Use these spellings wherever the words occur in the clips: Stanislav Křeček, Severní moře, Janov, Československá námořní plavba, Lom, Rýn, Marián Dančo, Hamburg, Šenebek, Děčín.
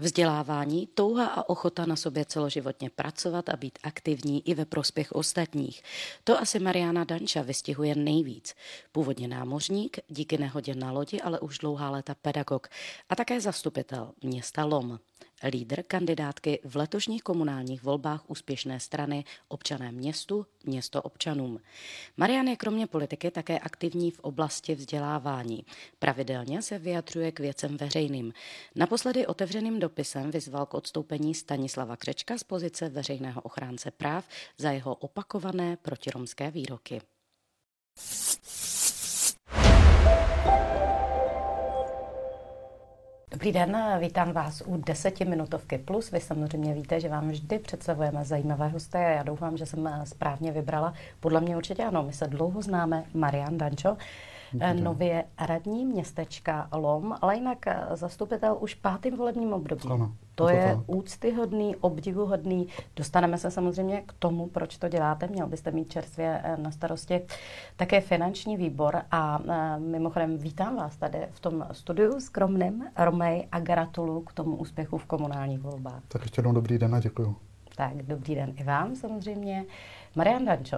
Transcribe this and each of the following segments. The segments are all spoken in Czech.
Vzdělávání, touha a ochota na sobě celoživotně pracovat a být aktivní i ve prospěch ostatních. To asi Mariána Danča vystihuje nejvíc. Původně námořník, díky nehodě na lodi, ale už dlouhá léta pedagog a také zastupitel města Lom. Lídr kandidátky v letošních komunálních volbách úspěšné strany Občané městu, Město občanům. Marián je kromě politiky také aktivní v oblasti vzdělávání. Pravidelně se vyjadřuje k věcem veřejným. Naposledy otevřeným dopisem vyzval k odstoupení Stanislava Křečka z pozice veřejného ochránce práv za jeho opakované protiromské výroky. Dobrý den, vítám vás u 10minutovky plus. Vy samozřejmě víte, že vám vždy představujeme zajímavé hosty a já doufám, že jsem správně vybrala. Podle mě určitě ano, my se dlouho známe. Marián Dančo, nově radní městečka Lom, ale jinak zastupitel už pátým volebním období. Ano, to je tak. Úctyhodný, obdivuhodný. Dostaneme se samozřejmě k tomu, proč to děláte. Měl byste mít čerstvě na starosti také finanční výbor. A mimochodem vítám vás tady v tom studiu skromném, Romej, a gratuluju k tomu úspěchu v komunálních volbách. Tak ještě jednou dobrý den a děkuju. Tak, dobrý den i vám samozřejmě. Marián Dančo,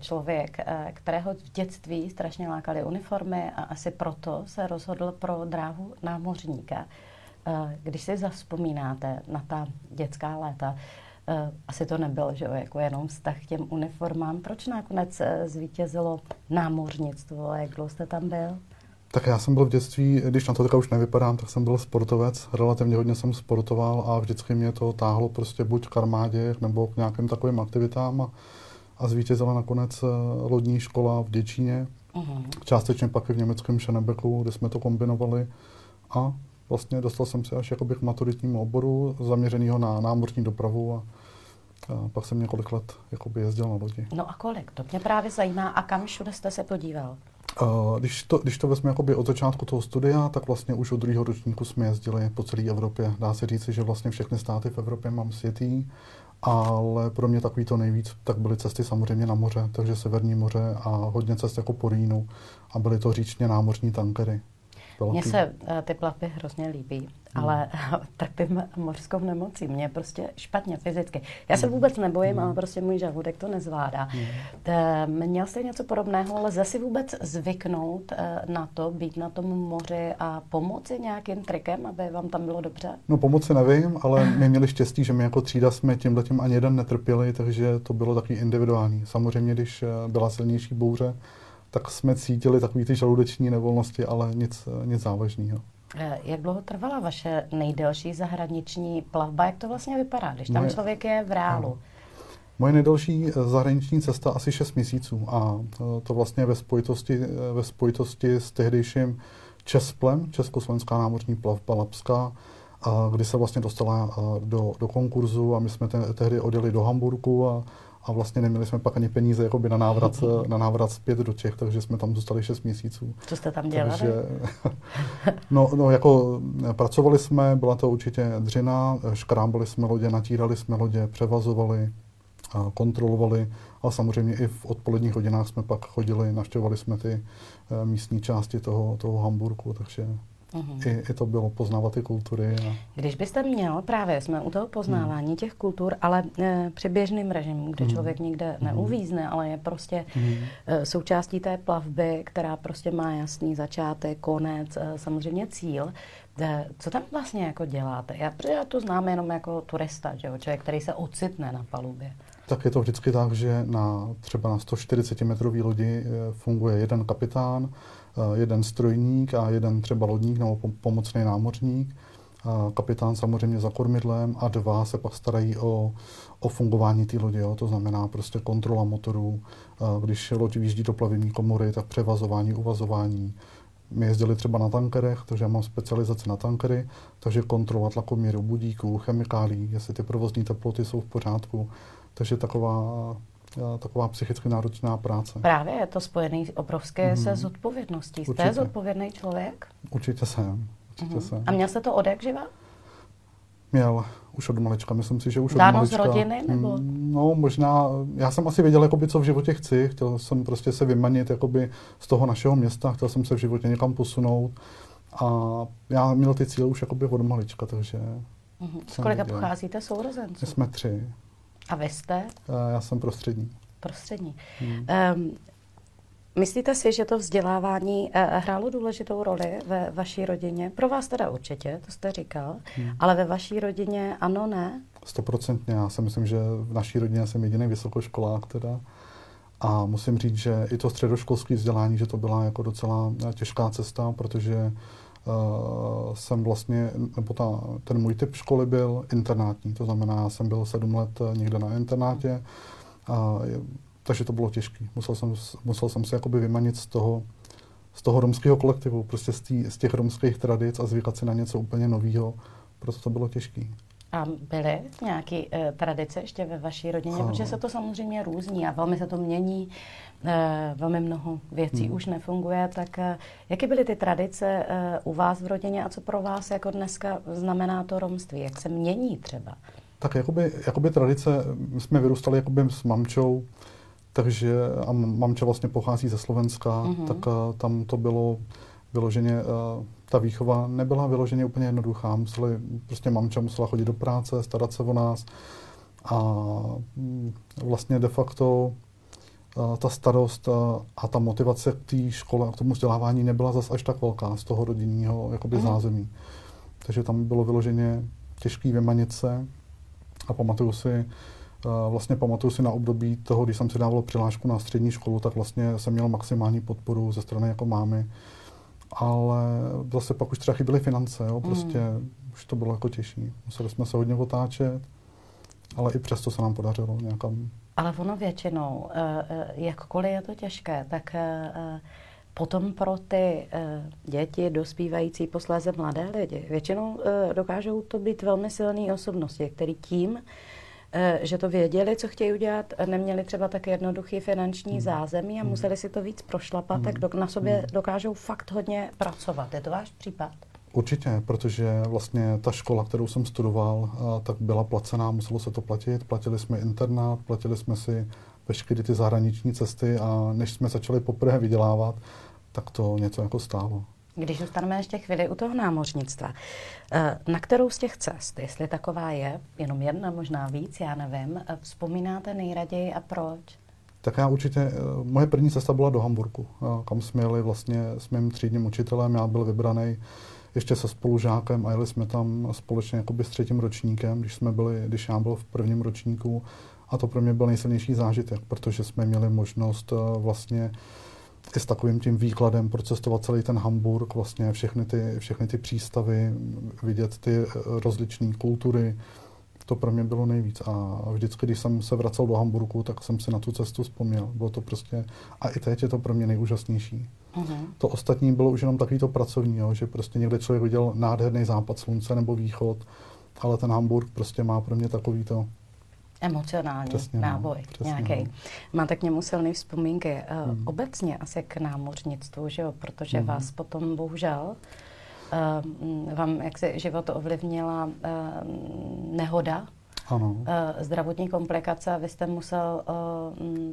člověk, kterého v dětství strašně lákaly uniformy a asi proto se rozhodl pro dráhu námořníka. Když si zavzpomínáte na ta dětská léta, asi to nebyl, že jako jenom vztah k těm uniformám. Proč nakonec zvítězilo námořnictvo? Jak dlouho jste tam byl? Tak já jsem byl v dětství, když na to teďka už nevypadám, tak jsem byl sportovec, relativně hodně jsem sportoval a vždycky mě to táhlo prostě buď k armádě nebo k nějakým takovým aktivitám a zvítězila nakonec lodní škola v Děčíně, částečně pak i v německém Šenebeku, kde jsme to kombinovali a vlastně dostal jsem se až jakoby k maturitnímu oboru zaměřenýho na námořní dopravu a pak jsem několik let jakoby jezdil na lodi. No a kolik? To mě právě zajímá a kam všude jste se podíval? Když to vezme jakoby od začátku toho studia, tak vlastně už od druhého ročníku jsme jezdili po celé Evropě. Dá se říci, že vlastně všechny státy v Evropě mám sjetý, ale pro mě takový to nejvíc, tak byly cesty samozřejmě na moře, takže Severní moře a hodně cest jako po Rýnu a byly to říčně námořní tankery. Mně se ty plavby hrozně líbí, ale trpím mořskou nemocí. Mě prostě špatně fyzicky. Já se vůbec nebojím, ale prostě můj žaludek to nezvládá. Měl jste něco podobného, ale zase vůbec zvyknout na to, být na tom moři a pomoci nějakým trikem, aby vám tam bylo dobře? No pomoci nevím, ale my měli štěstí, že my jako třída jsme tímhletím ani jeden netrpěli, takže to bylo takový individuální. Samozřejmě, když byla silnější bouře, tak jsme cítili takové ty žaludeční nevolnosti, ale nic závažného. Jak dlouho trvala vaše nejdelší zahraniční plavba? Jak to vlastně vypadá, když tam člověk je v reálu? Ano. Moje nejdelší zahraniční cesta asi 6 měsíců a to vlastně ve spojitosti s tehdejším ČESPLem, Československá námořní plavba Labská, kdy se vlastně dostala do konkurzu a my jsme tehdy odjeli do Hamburku a vlastně neměli jsme pak ani peníze jakoby na návrat zpět do Čech, takže jsme tam zůstali 6 měsíců. Co jste tam dělali? Takže, no jako pracovali jsme, byla to určitě dřina, škrábali jsme lodě, natírali jsme lodě, převazovali, kontrolovali, ale samozřejmě i v odpoledních hodinách jsme pak chodili, navštěvovali jsme ty místní části toho Hamburku, takže... I to bylo poznávat ty kultury. Když byste měl, právě jsme u toho poznávání těch kultur, ale při běžným režimu, kde člověk nikde neuvízne, ale je prostě součástí té plavby, která prostě má jasný začátek, konec, samozřejmě cíl. Co tam vlastně jako děláte? Já to znám jenom jako turista, že jo? Člověk, který se ocitne na palubě. Tak je to vždycky tak, že třeba na 140-metrový lodi funguje jeden kapitán, jeden strojník a jeden třeba lodník nebo pomocný námořník. Kapitán samozřejmě za kormidlem a dva se pak starají o fungování té lodi. Jo. To znamená prostě kontrola motorů. Když loď vyjíždí do plavební komory, tak převazování, uvazování. My jezdili třeba na tankerech, takže já mám specializaci na tankery, takže kontrola tlakomíru, budíků, chemikálí, jestli ty provozní teploty jsou v pořádku. Takže taková psychicky náročná práce. Právě je to spojený obrovské se zodpovědností. Jste zodpovědný člověk? Určitě jsem. A měl jste to od jak živa? Měl. Už od malička. Myslím si, že už dáno od malička. Dáno z rodiny? Nebo? No možná. Já jsem asi věděl, jakoby, co v životě chci. Chtěl jsem prostě se vymanit jakoby, z toho našeho města. Chtěl jsem se v životě někam posunout. A já měl ty cíle už jakoby, od malička, takže... Z kolika pocházíte sourozenců? Jsme 3. A vy jste? Já jsem prostřední. Prostřední. Myslíte si, že to vzdělávání hrálo důležitou roli ve vaší rodině? Pro vás teda určitě, to jste říkal, ale ve vaší rodině ano, ne? 100%. Já si myslím, že v naší rodině jsem jediný vysokoškolák teda. A musím říct, že i to středoškolské vzdělání, že to byla jako docela těžká cesta, protože jsem vlastně, nebo ten můj typ školy byl internátní, to znamená, já jsem byl 7 let někde na internátě, takže to bylo těžké. Musel jsem se jakoby vymanit z toho romského kolektivu, prostě z těch romských tradic a zvykat si na něco úplně nového, proto to bylo těžké. A byly nějaké tradice ještě ve vaší rodině, protože se to samozřejmě různí a velmi se to mění, velmi mnoho věcí už nefunguje, tak jaké byly ty tradice u vás v rodině a co pro vás jako dneska znamená to romství, jak se mění třeba? Tak jakoby tradice, my jsme vyrůstali jakoby s mamčou, takže a mamča vlastně pochází ze Slovenska, tak tam to bylo vyloženě, ta výchova nebyla vyloženě úplně jednoduchá. Prostě mamča musela chodit do práce, starat se o nás a vlastně de facto ta starost a ta motivace k té škole a k tomu vzdělávání nebyla zas až tak velká z toho rodinného jakoby zázemí. Takže tam bylo vyloženě těžký vymanit se a pamatuju si na období toho, když jsem si dával přihlášku na střední školu, tak vlastně jsem měl maximální podporu ze strany jako mámy. Ale zase pak už třeba chyběly finance, jo? Prostě už to bylo jako těžší. Museli jsme se hodně otáčet, ale i přesto se nám podařilo nějakam. Ale ono většinou, jakkoliv je to těžké, tak potom pro ty děti, dospívající, posléze mladé lidi, většinou dokážou to být velmi silné osobnosti, které tím, že to věděli, co chtějí udělat, neměli třeba tak jednoduchý finanční zázemí a museli si to víc prošlapat, tak na sobě dokážou fakt hodně pracovat. Je to váš případ? Určitě, protože vlastně ta škola, kterou jsem studoval, tak byla placená, muselo se to platit. Platili jsme internát, platili jsme si veškeré ty zahraniční cesty a než jsme začali poprvé vydělávat, tak to něco jako stálo. Když zůstaneme ještě chvíli u toho námořnictva, na kterou z těch cest, jestli taková je, jenom jedna, možná víc, já nevím, vzpomínáte nejraději a proč? Tak já určitě, moje první cesta byla do Hamburgu, kam jsme jeli vlastně s mým třídním učitelem, já byl vybraný ještě se spolužákem a jeli jsme tam společně jakoby s 3. ročníkem, když já byl v 1. ročníku a to pro mě byl nejsilnější zážitek, protože jsme měli možnost vlastně i s takovým tím výkladem procestovat celý ten Hamburg, vlastně všechny ty přístavy, vidět ty rozličné kultury. To pro mě bylo nejvíc a vždycky, když jsem se vracel do Hamburgu, tak jsem si na tu cestu vzpomněl. Bylo to prostě, a i teď je to pro mě nejúžasnější. To ostatní bylo už jenom takový to pracovní, jo, že prostě někde člověk viděl nádherný západ slunce nebo východ, ale ten Hamburg prostě má pro mě takový to emocionální náboj nějaký. Máte k němu silné vzpomínky. Obecně asi k námořnictvu, že jo? Protože vás potom bohužel, vám jak se život ovlivnila nehoda, ano. Zdravotní komplikace a vy jste musel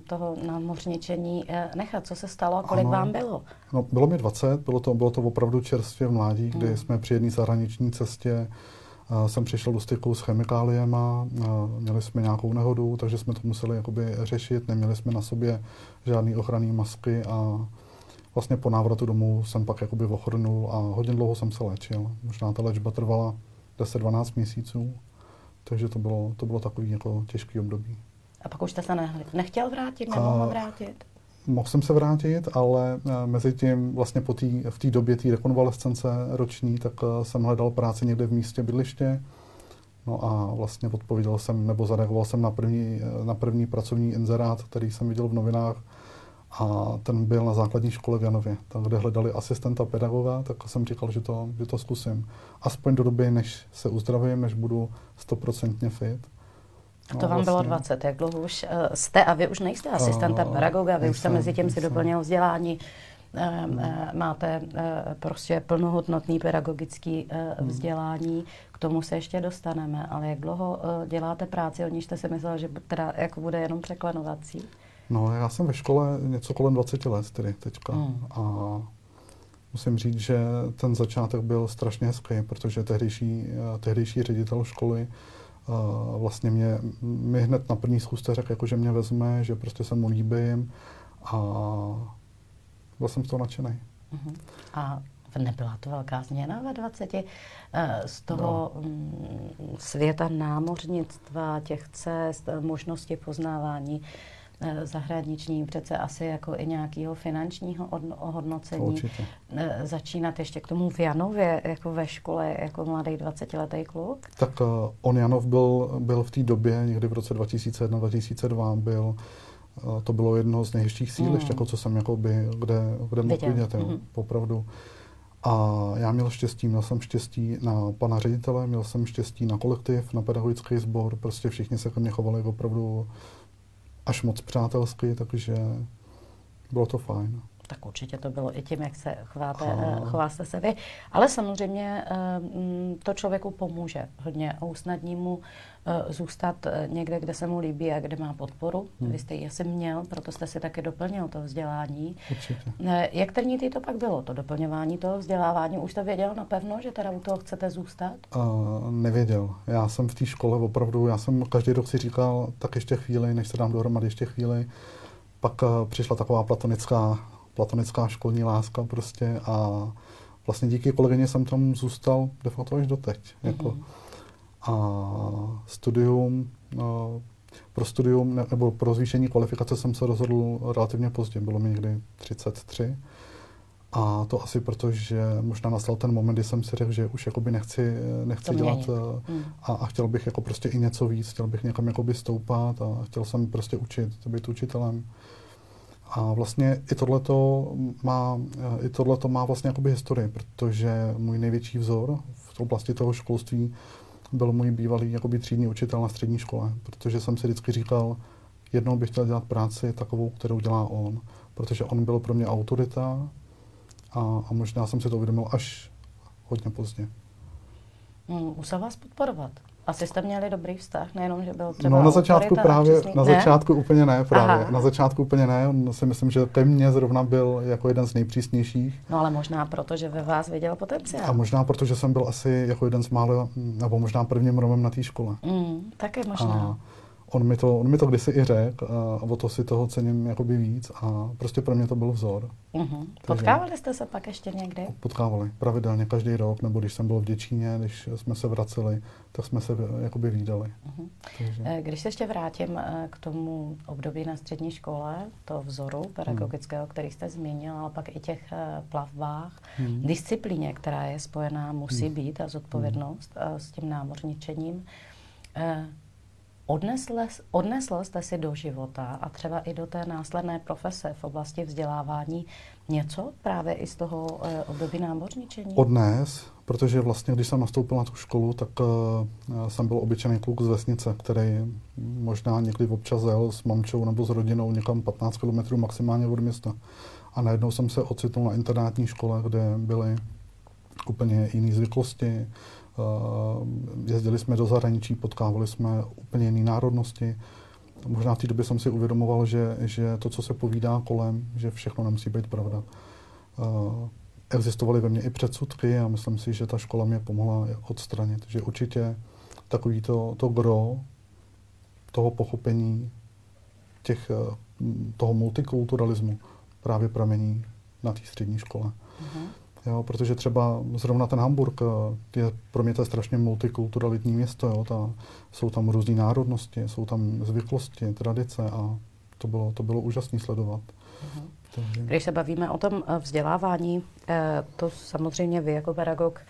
toho námořničení nechat. Co se stalo a kolik vám bylo? No, bylo mi 20, bylo to opravdu čerstvě v mládí, kdy jsme při jedné zahraniční cestě jsem přišel do styku s chemikáliema, měli jsme nějakou nehodu, takže jsme to museli jakoby řešit, neměli jsme na sobě žádné ochranné masky a vlastně po návratu domů jsem pak jakoby ochrnul a hodně dlouho jsem se léčil. Možná ta léčba trvala 10-12 měsíců, takže to bylo takový jako těžký období. A pak už jste se nechtěl vrátit, nemohl vrátit? Mohl jsem se vrátit, ale mezi tím vlastně v té době té rekonvalescence roční, tak jsem hledal práci někde v místě bydliště. No a vlastně odpověděl jsem, nebo zareagoval jsem na první pracovní inzerát, který jsem viděl v novinách. A ten byl na základní škole v Janově, tam, kde hledali asistenta pedagoga, tak jsem říkal, že to zkusím. Aspoň do doby, než se uzdravím, než budu 100% fit. A to vám vlastně bylo 20, jak dlouho už jste a vy už nejste asistenta pedagoga, vy už jste mezi tím si doplnil vzdělání, máte prostě plnohodnotný pedagogický vzdělání, k tomu se ještě dostaneme, ale jak dlouho děláte práci, o níž jste si myslel, že teda jako bude jenom překlenovací? No já jsem ve škole něco kolem 20 let tedy teďka a musím říct, že ten začátek byl strašně hezký, protože tehdejší ředitel školy vlastně mi hned na první schůzce řekl, jako, že mě vezme, že prostě se mu líbím a byl jsem z toho nadšenej. Uh-huh. A nebyla to velká změna ve 20 z toho světa námořnictva, těch cest, možnosti poznávání zahraniční, přece asi jako i nějakého finančního ohodnocení. Určitě. Začínat ještě k tomu v Janově, jako ve škole, jako mladý 20-letý kluk? Tak on Janov byl v té době, někdy v roce 2001-2002 byl, to bylo jedno z nejhezčích sídlišť, jako co jsem jakoby, kde mohl vidět, opravdu. A já měl jsem štěstí na pana ředitele, měl jsem štěstí na kolektiv, na pedagogický sbor, prostě všichni se ke mně chovali opravdu až moc přátelsky, takže bylo to fajn. Tak určitě to bylo i tím, jak se chováte se vy. Ale samozřejmě to člověku pomůže hodně a usnadní mu zůstat někde, kde se mu líbí a kde má podporu. Vy jste ji asi měl, proto jste si taky doplnil to vzdělání. Určitě. Jak trnitý to pak bylo, to doplňování toho vzdělávání? Už to věděl napevno, že teda u toho chcete zůstat? Nevěděl. Já jsem v té škole opravdu, každý rok si říkal, tak ještě chvíli, než se dám dohromady, ještě chvíli. Pak přišla taková platonická školní láska prostě a vlastně díky kolegyně jsem tam zůstal de facto až doteď. Jako. A pro zvýšení kvalifikace jsem se rozhodl relativně pozdě, bylo mi někdy 33. A to asi proto, že možná nastal ten moment, kdy jsem si řekl, že už jakoby nechci dělat a chtěl bych jako prostě i něco víc, chtěl bych někam jakoby stoupat a chtěl jsem prostě učit, být učitelem. A vlastně i tohleto má vlastně jakoby historii, protože můj největší vzor v oblasti toho školství byl můj bývalý jakoby třídní učitel na střední škole, protože jsem si vždycky říkal, jednou bych chtěl dělat práci takovou, kterou dělá on, protože on byl pro mě autorita a možná jsem si to uvědomil až hodně pozdě. Musel vás podporovat. Asi jste měli dobrý vztah, nejenom, že byl třeba Na začátku úplně ne, si myslím, že ke mně zrovna byl jako jeden z nejpřísnějších. No ale možná proto, že ve vás viděl potenciál. A možná proto, že jsem byl asi jako jeden z málo, nebo možná prvním Romem na té škole. Také možná. A on mi to kdysi i řekl a o to si toho cením jakoby víc a prostě pro mě to byl vzor. Mm-hmm. Potkávali jste se pak ještě někdy? Potkávali, pravidelně každý rok, nebo když jsem byl v Děčíně, když jsme se vraceli, tak jsme se jakoby vídali. Mm-hmm. Když se ještě vrátím k tomu období na střední škole, toho vzoru pedagogického, který jste zmínil, ale pak i těch plavbách, disciplíně, která je spojená, musí být a zodpovědnost s tím námořničením, odnesl jste si do života a třeba i do té následné profese v oblasti vzdělávání něco právě i z toho období námořničení? Odnes, protože vlastně, když jsem nastoupil na tu školu, tak jsem byl obyčejný kluk z vesnice, který možná někdy občas jel s mamčou nebo s rodinou někam 15 kilometrů maximálně od města. A najednou jsem se ocitnul na internátní škole, kde byly úplně jiné zvyklosti. Jezdili jsme do zahraničí, potkávali jsme úplně jiné národnosti. Možná v té době jsem si uvědomoval, že to, co se povídá kolem, že všechno nemusí být pravda. Existovaly ve mně i předsudky a myslím si, že ta škola mě pomohla odstranit. Že určitě takový to gro toho pochopení toho multikulturalismu právě pramení na té střední škole. Mm-hmm. Jo, protože třeba zrovna ten Hamburg je pro mě to strašně multikulturalitní město. Jo, jsou tam různé národnosti, jsou tam zvyklosti, tradice a to bylo úžasné sledovat. Mhm. Když se bavíme o tom vzdělávání, to samozřejmě vy jako pedagog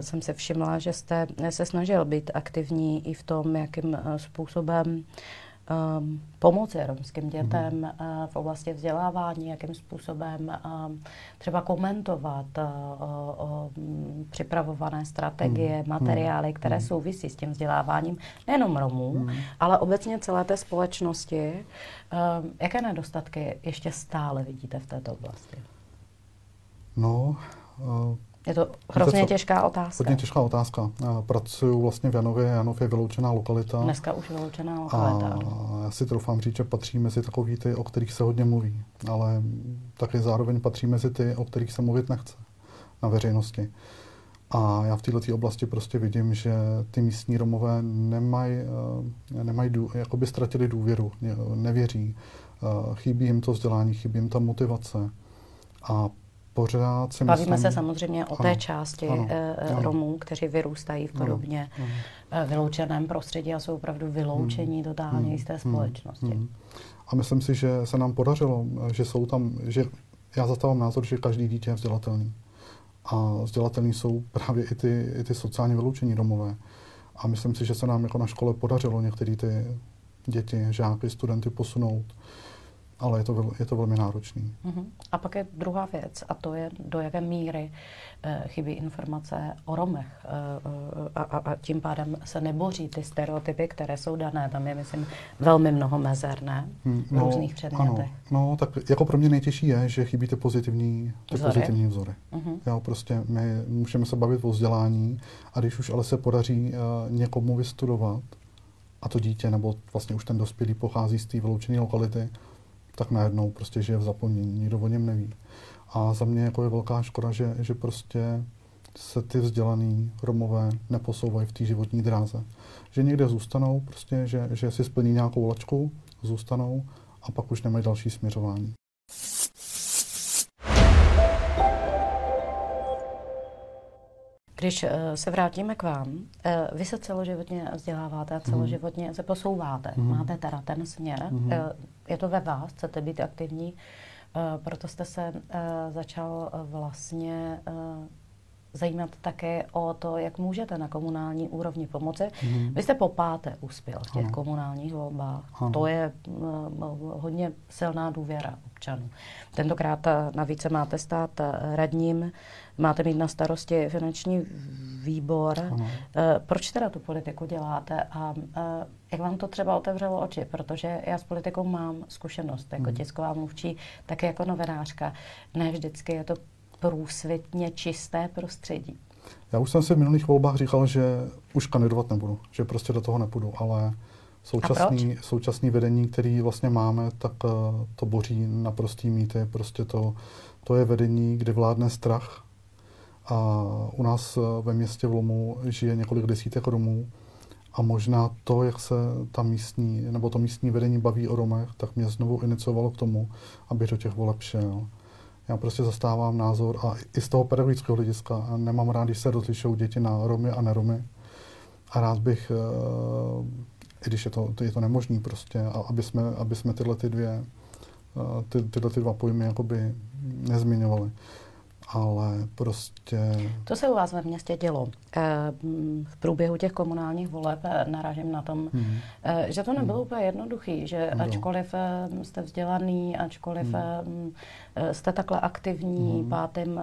jsem se všimla, že jste se snažil být aktivní i v tom, jakým způsobem pomoci romským dětem v oblasti vzdělávání, jakým způsobem třeba komentovat připravované strategie, materiály, které souvisí s tím vzděláváním nejenom Romů, ale obecně celé té společnosti. Jaké nedostatky ještě stále vidíte v této oblasti? No, je to hrozně těžká otázka. Hodně těžká otázka. Pracuju vlastně v Janově. Janov je vyloučená lokalita. Dneska už vyloučená lokalita. A já si troufám říct, že patří mezi takový ty, o kterých se hodně mluví. Ale taky zároveň patří mezi ty, o kterých se mluvit nechce. na veřejnosti. A já v této oblasti prostě vidím, že ty místní Romové nemají jakoby ztratili důvěru, nevěří. Chybí jim to vzdělání, chybí jim ta motivace. A pořád si myslím... Bavíme se samozřejmě o té části Romů, kteří vyrůstají v podobně vyloučeném prostředí a jsou opravdu vyloučení totálně z té společnosti. A myslím si, že se nám podařilo, že jsou tam... Že já zastávám názor, že každý dítě je vzdělatelný. A vzdělatelní jsou právě i ty sociálně vyloučení Romové. A myslím si, že se nám jako na škole podařilo některé ty děti, žáky, studenty posunout. Ale je to velmi náročný. Uh-huh. A pak je druhá věc, a to je, do jaké míry chybí informace o Romech. A tím pádem se neboří ty stereotypy, které jsou dané. Tam je, myslím, velmi mnoho mezer, ne? V různých předmětech. Ano. No, tak jako pro mě nejtěžší je, že chybí ty pozitivní vzory. Uh-huh. Jo, prostě my můžeme se bavit o vzdělání, a když už ale se podaří někomu vystudovat, a to dítě, nebo vlastně už ten dospělý pochází z té vyloučené lokality, tak najednou prostě žije v zapomnění, nikdo o něm neví. A za mě jako je velká škoda, že prostě se ty vzdělaný Romové neposouvají v té životní dráze. Že někde zůstanou, prostě, že si splní nějakou lačku, zůstanou a pak už nemají další směřování. Když se vrátíme k vám, vy se celoživotně vzděláváte a celoživotně se posouváte. Máte teda ten směr, je to ve vás, chcete být aktivní, proto jste se začal vlastně zajímat také o to, jak můžete na komunální úrovni pomoci. Vy jste popáté uspěl v těch komunálních volbách. To je hodně silná důvěra občanů. Tentokrát navíc se máte stát radním, máte mít na starosti finanční výbor. Proč teda tu politiku děláte a jak vám to třeba otevřelo oči? Protože já s politikou mám zkušenost jako tisková mluvčí, také jako novinářka. Ne vždycky je to průsvitně čisté prostředí. Já už jsem si v minulých volbách říkal, že už kandidovat nebudu, že prostě do toho nepůjdu, ale současné vedení, který vlastně máme, tak to boří naprostý mýty. Prostě to je vedení, kde vládne strach. A u nás ve městě v Lomu žije několik desítek Romů a možná to, jak se to místní vedení baví o Romech, tak mě znovu iniciovalo k tomu, aby do těch voleb šel. Já prostě zastávám názor a i z toho pedagogického hlediska nemám rád, když se rozlišují děti na Romy a neromy. A rád bych, i když je to nemožné prostě, aby jsme tyhle dva pojmy jakoby nezmiňovali. Ale prostě... To se u vás ve městě dělo. V průběhu těch komunálních voleb narážím na tom, že to nebylo úplně jednoduché, že ačkoliv jste vzdělaný, ačkoliv jste takhle aktivní, pátým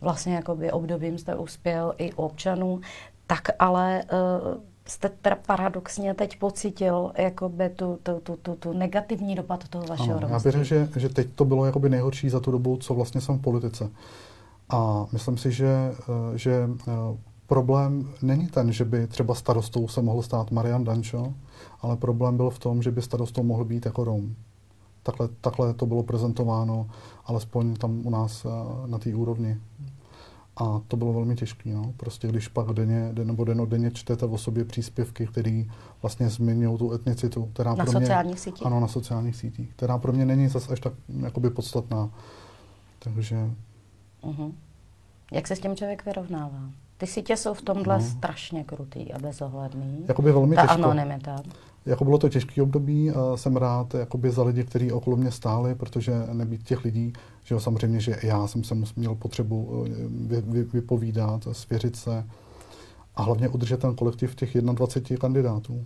vlastně jakoby obdobím jste uspěl i občanů, tak ale... Jste teda paradoxně teď pocítil jakoby tu negativní dopad toho vašeho rovnosti. Já bych řekl, že teď to bylo jakoby nejhorší za tu dobu, co vlastně jsem v politice. A myslím si, že problém není ten, že by třeba starostou se mohl stát Marián Dančo, ale problém byl v tom, že by starostou mohl být jako Rom. Takhle to bylo prezentováno, alespoň tam u nás na té úrovni. A to bylo velmi těžké, no. Prostě když pak denodenně čtete o sobě příspěvky, které vlastně zmiňují tu etnicitu, která pro mě... Na sociálních sítích? Ano, na sociálních sítích, která pro mě není zase až tak jakoby podstatná. Takže... Jak se s tím člověk vyrovnává? Ty sítě jsou v tomhle strašně krutý a bezohledný. Jakoby velmi těžké. Ta anonymita. Jako bylo to těžké období, jsem rád jakoby za lidi, kteří okolo mě stáli, protože nebýt těch lidí, že jo, samozřejmě, že já jsem se měl potřebu vypovídat, svěřit se a hlavně udržet ten kolektiv těch 21 kandidátů,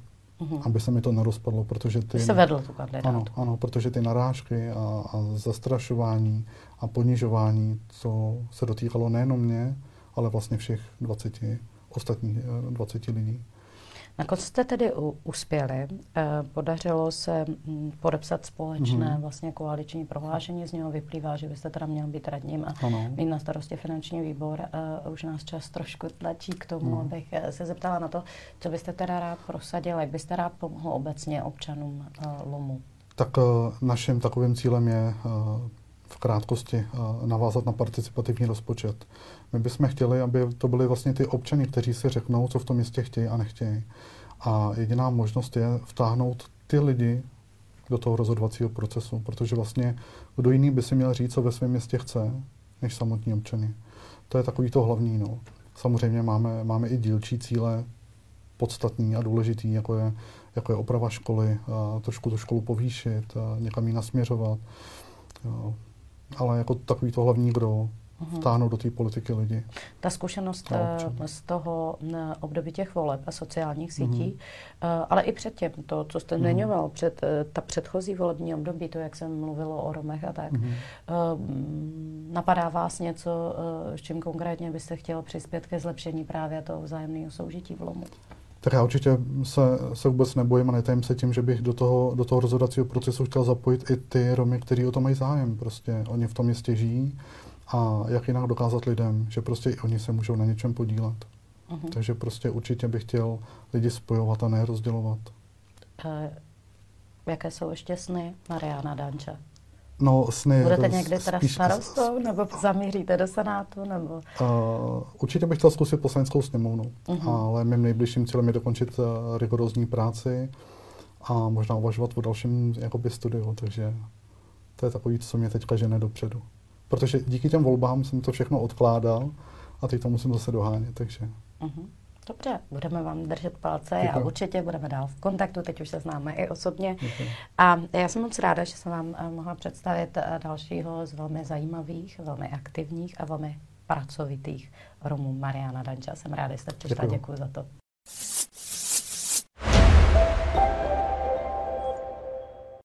aby se mi to nerozpadlo, protože ty... Se vedl tu kandidátu. Ano, protože ty narážky a zastrašování a ponižování, co se dotýkalo nejenom mě, ale vlastně všech 20 lidí. Nakonec jste tedy uspěli, podařilo se podepsat společné vlastně koaliční prohlášení, z něho vyplývá, že byste teda měl být radním a mít na starosti finanční výbor. Už nás čas trošku tlačí k tomu, abych se zeptala na to, co byste teda rád prosadil, jak byste rád pomohl obecně občanům Lomu. Tak naším takovým cílem je v krátkosti navázat na participativní rozpočet. My bychom chtěli, aby to byly vlastně ty občany, kteří si řeknou, co v tom městě chtějí a nechtějí. A jediná možnost je vtáhnout ty lidi do toho rozhodovacího procesu, protože vlastně kdo jiný by si měl říct, co ve svém městě chce, než samotní občany. To je takový to hlavní. No. Samozřejmě máme i dílčí cíle, podstatný a důležitý, jako je oprava školy, trošku tu školu povýšit, někam ji nasměřovat. Jo. Ale jako takový to hlavní, kdo vtáhnout do té politiky lidi. Ta zkušenost z toho období těch voleb a sociálních sítí, ale i předtím, to, co jste zmiňoval, ta předchozí volební období, to, jak jsem mluvilo o Romech a tak, napadá vás něco, s čím konkrétně byste chtěl přispět ke zlepšení právě toho vzájemného soužití v Lomu? Tak já určitě se vůbec nebojím a netajím se tím, že bych do toho rozhodovacího procesu chtěl zapojit i ty Romy, kteří o to mají zájem. Prostě oni v tom městě žijí. A jak jinak dokázat lidem, že prostě i oni se můžou na něčem podílet. Takže prostě určitě bych chtěl lidi spojovat a ne rozdělovat. Jaké jsou ještě sny Mariána Danča? No, sny... Budete někdy teda starostou? Nebo zamíříte do Senátu? Nebo? Určitě bych chtěl zkusit Poslaneckou sněmovnu. Ale mým nejbližším cílem je dokončit rigorózní práci a možná uvažovat o dalším jakoby studiu. Takže to je takový, co mě teďka žene dopředu. Protože díky těm volbám jsem to všechno odkládal a teď to musím zase dohánět, takže... Dobře, budeme vám držet palce. Děkuji. A určitě budeme dál v kontaktu, teď už se známe i osobně. Děkuji. A já jsem moc ráda, že jsem vám mohla představit dalšího z velmi zajímavých, velmi aktivních a velmi pracovitých Romů Mariána Danča. Jsem ráda, že jste přišla, děkuji za to.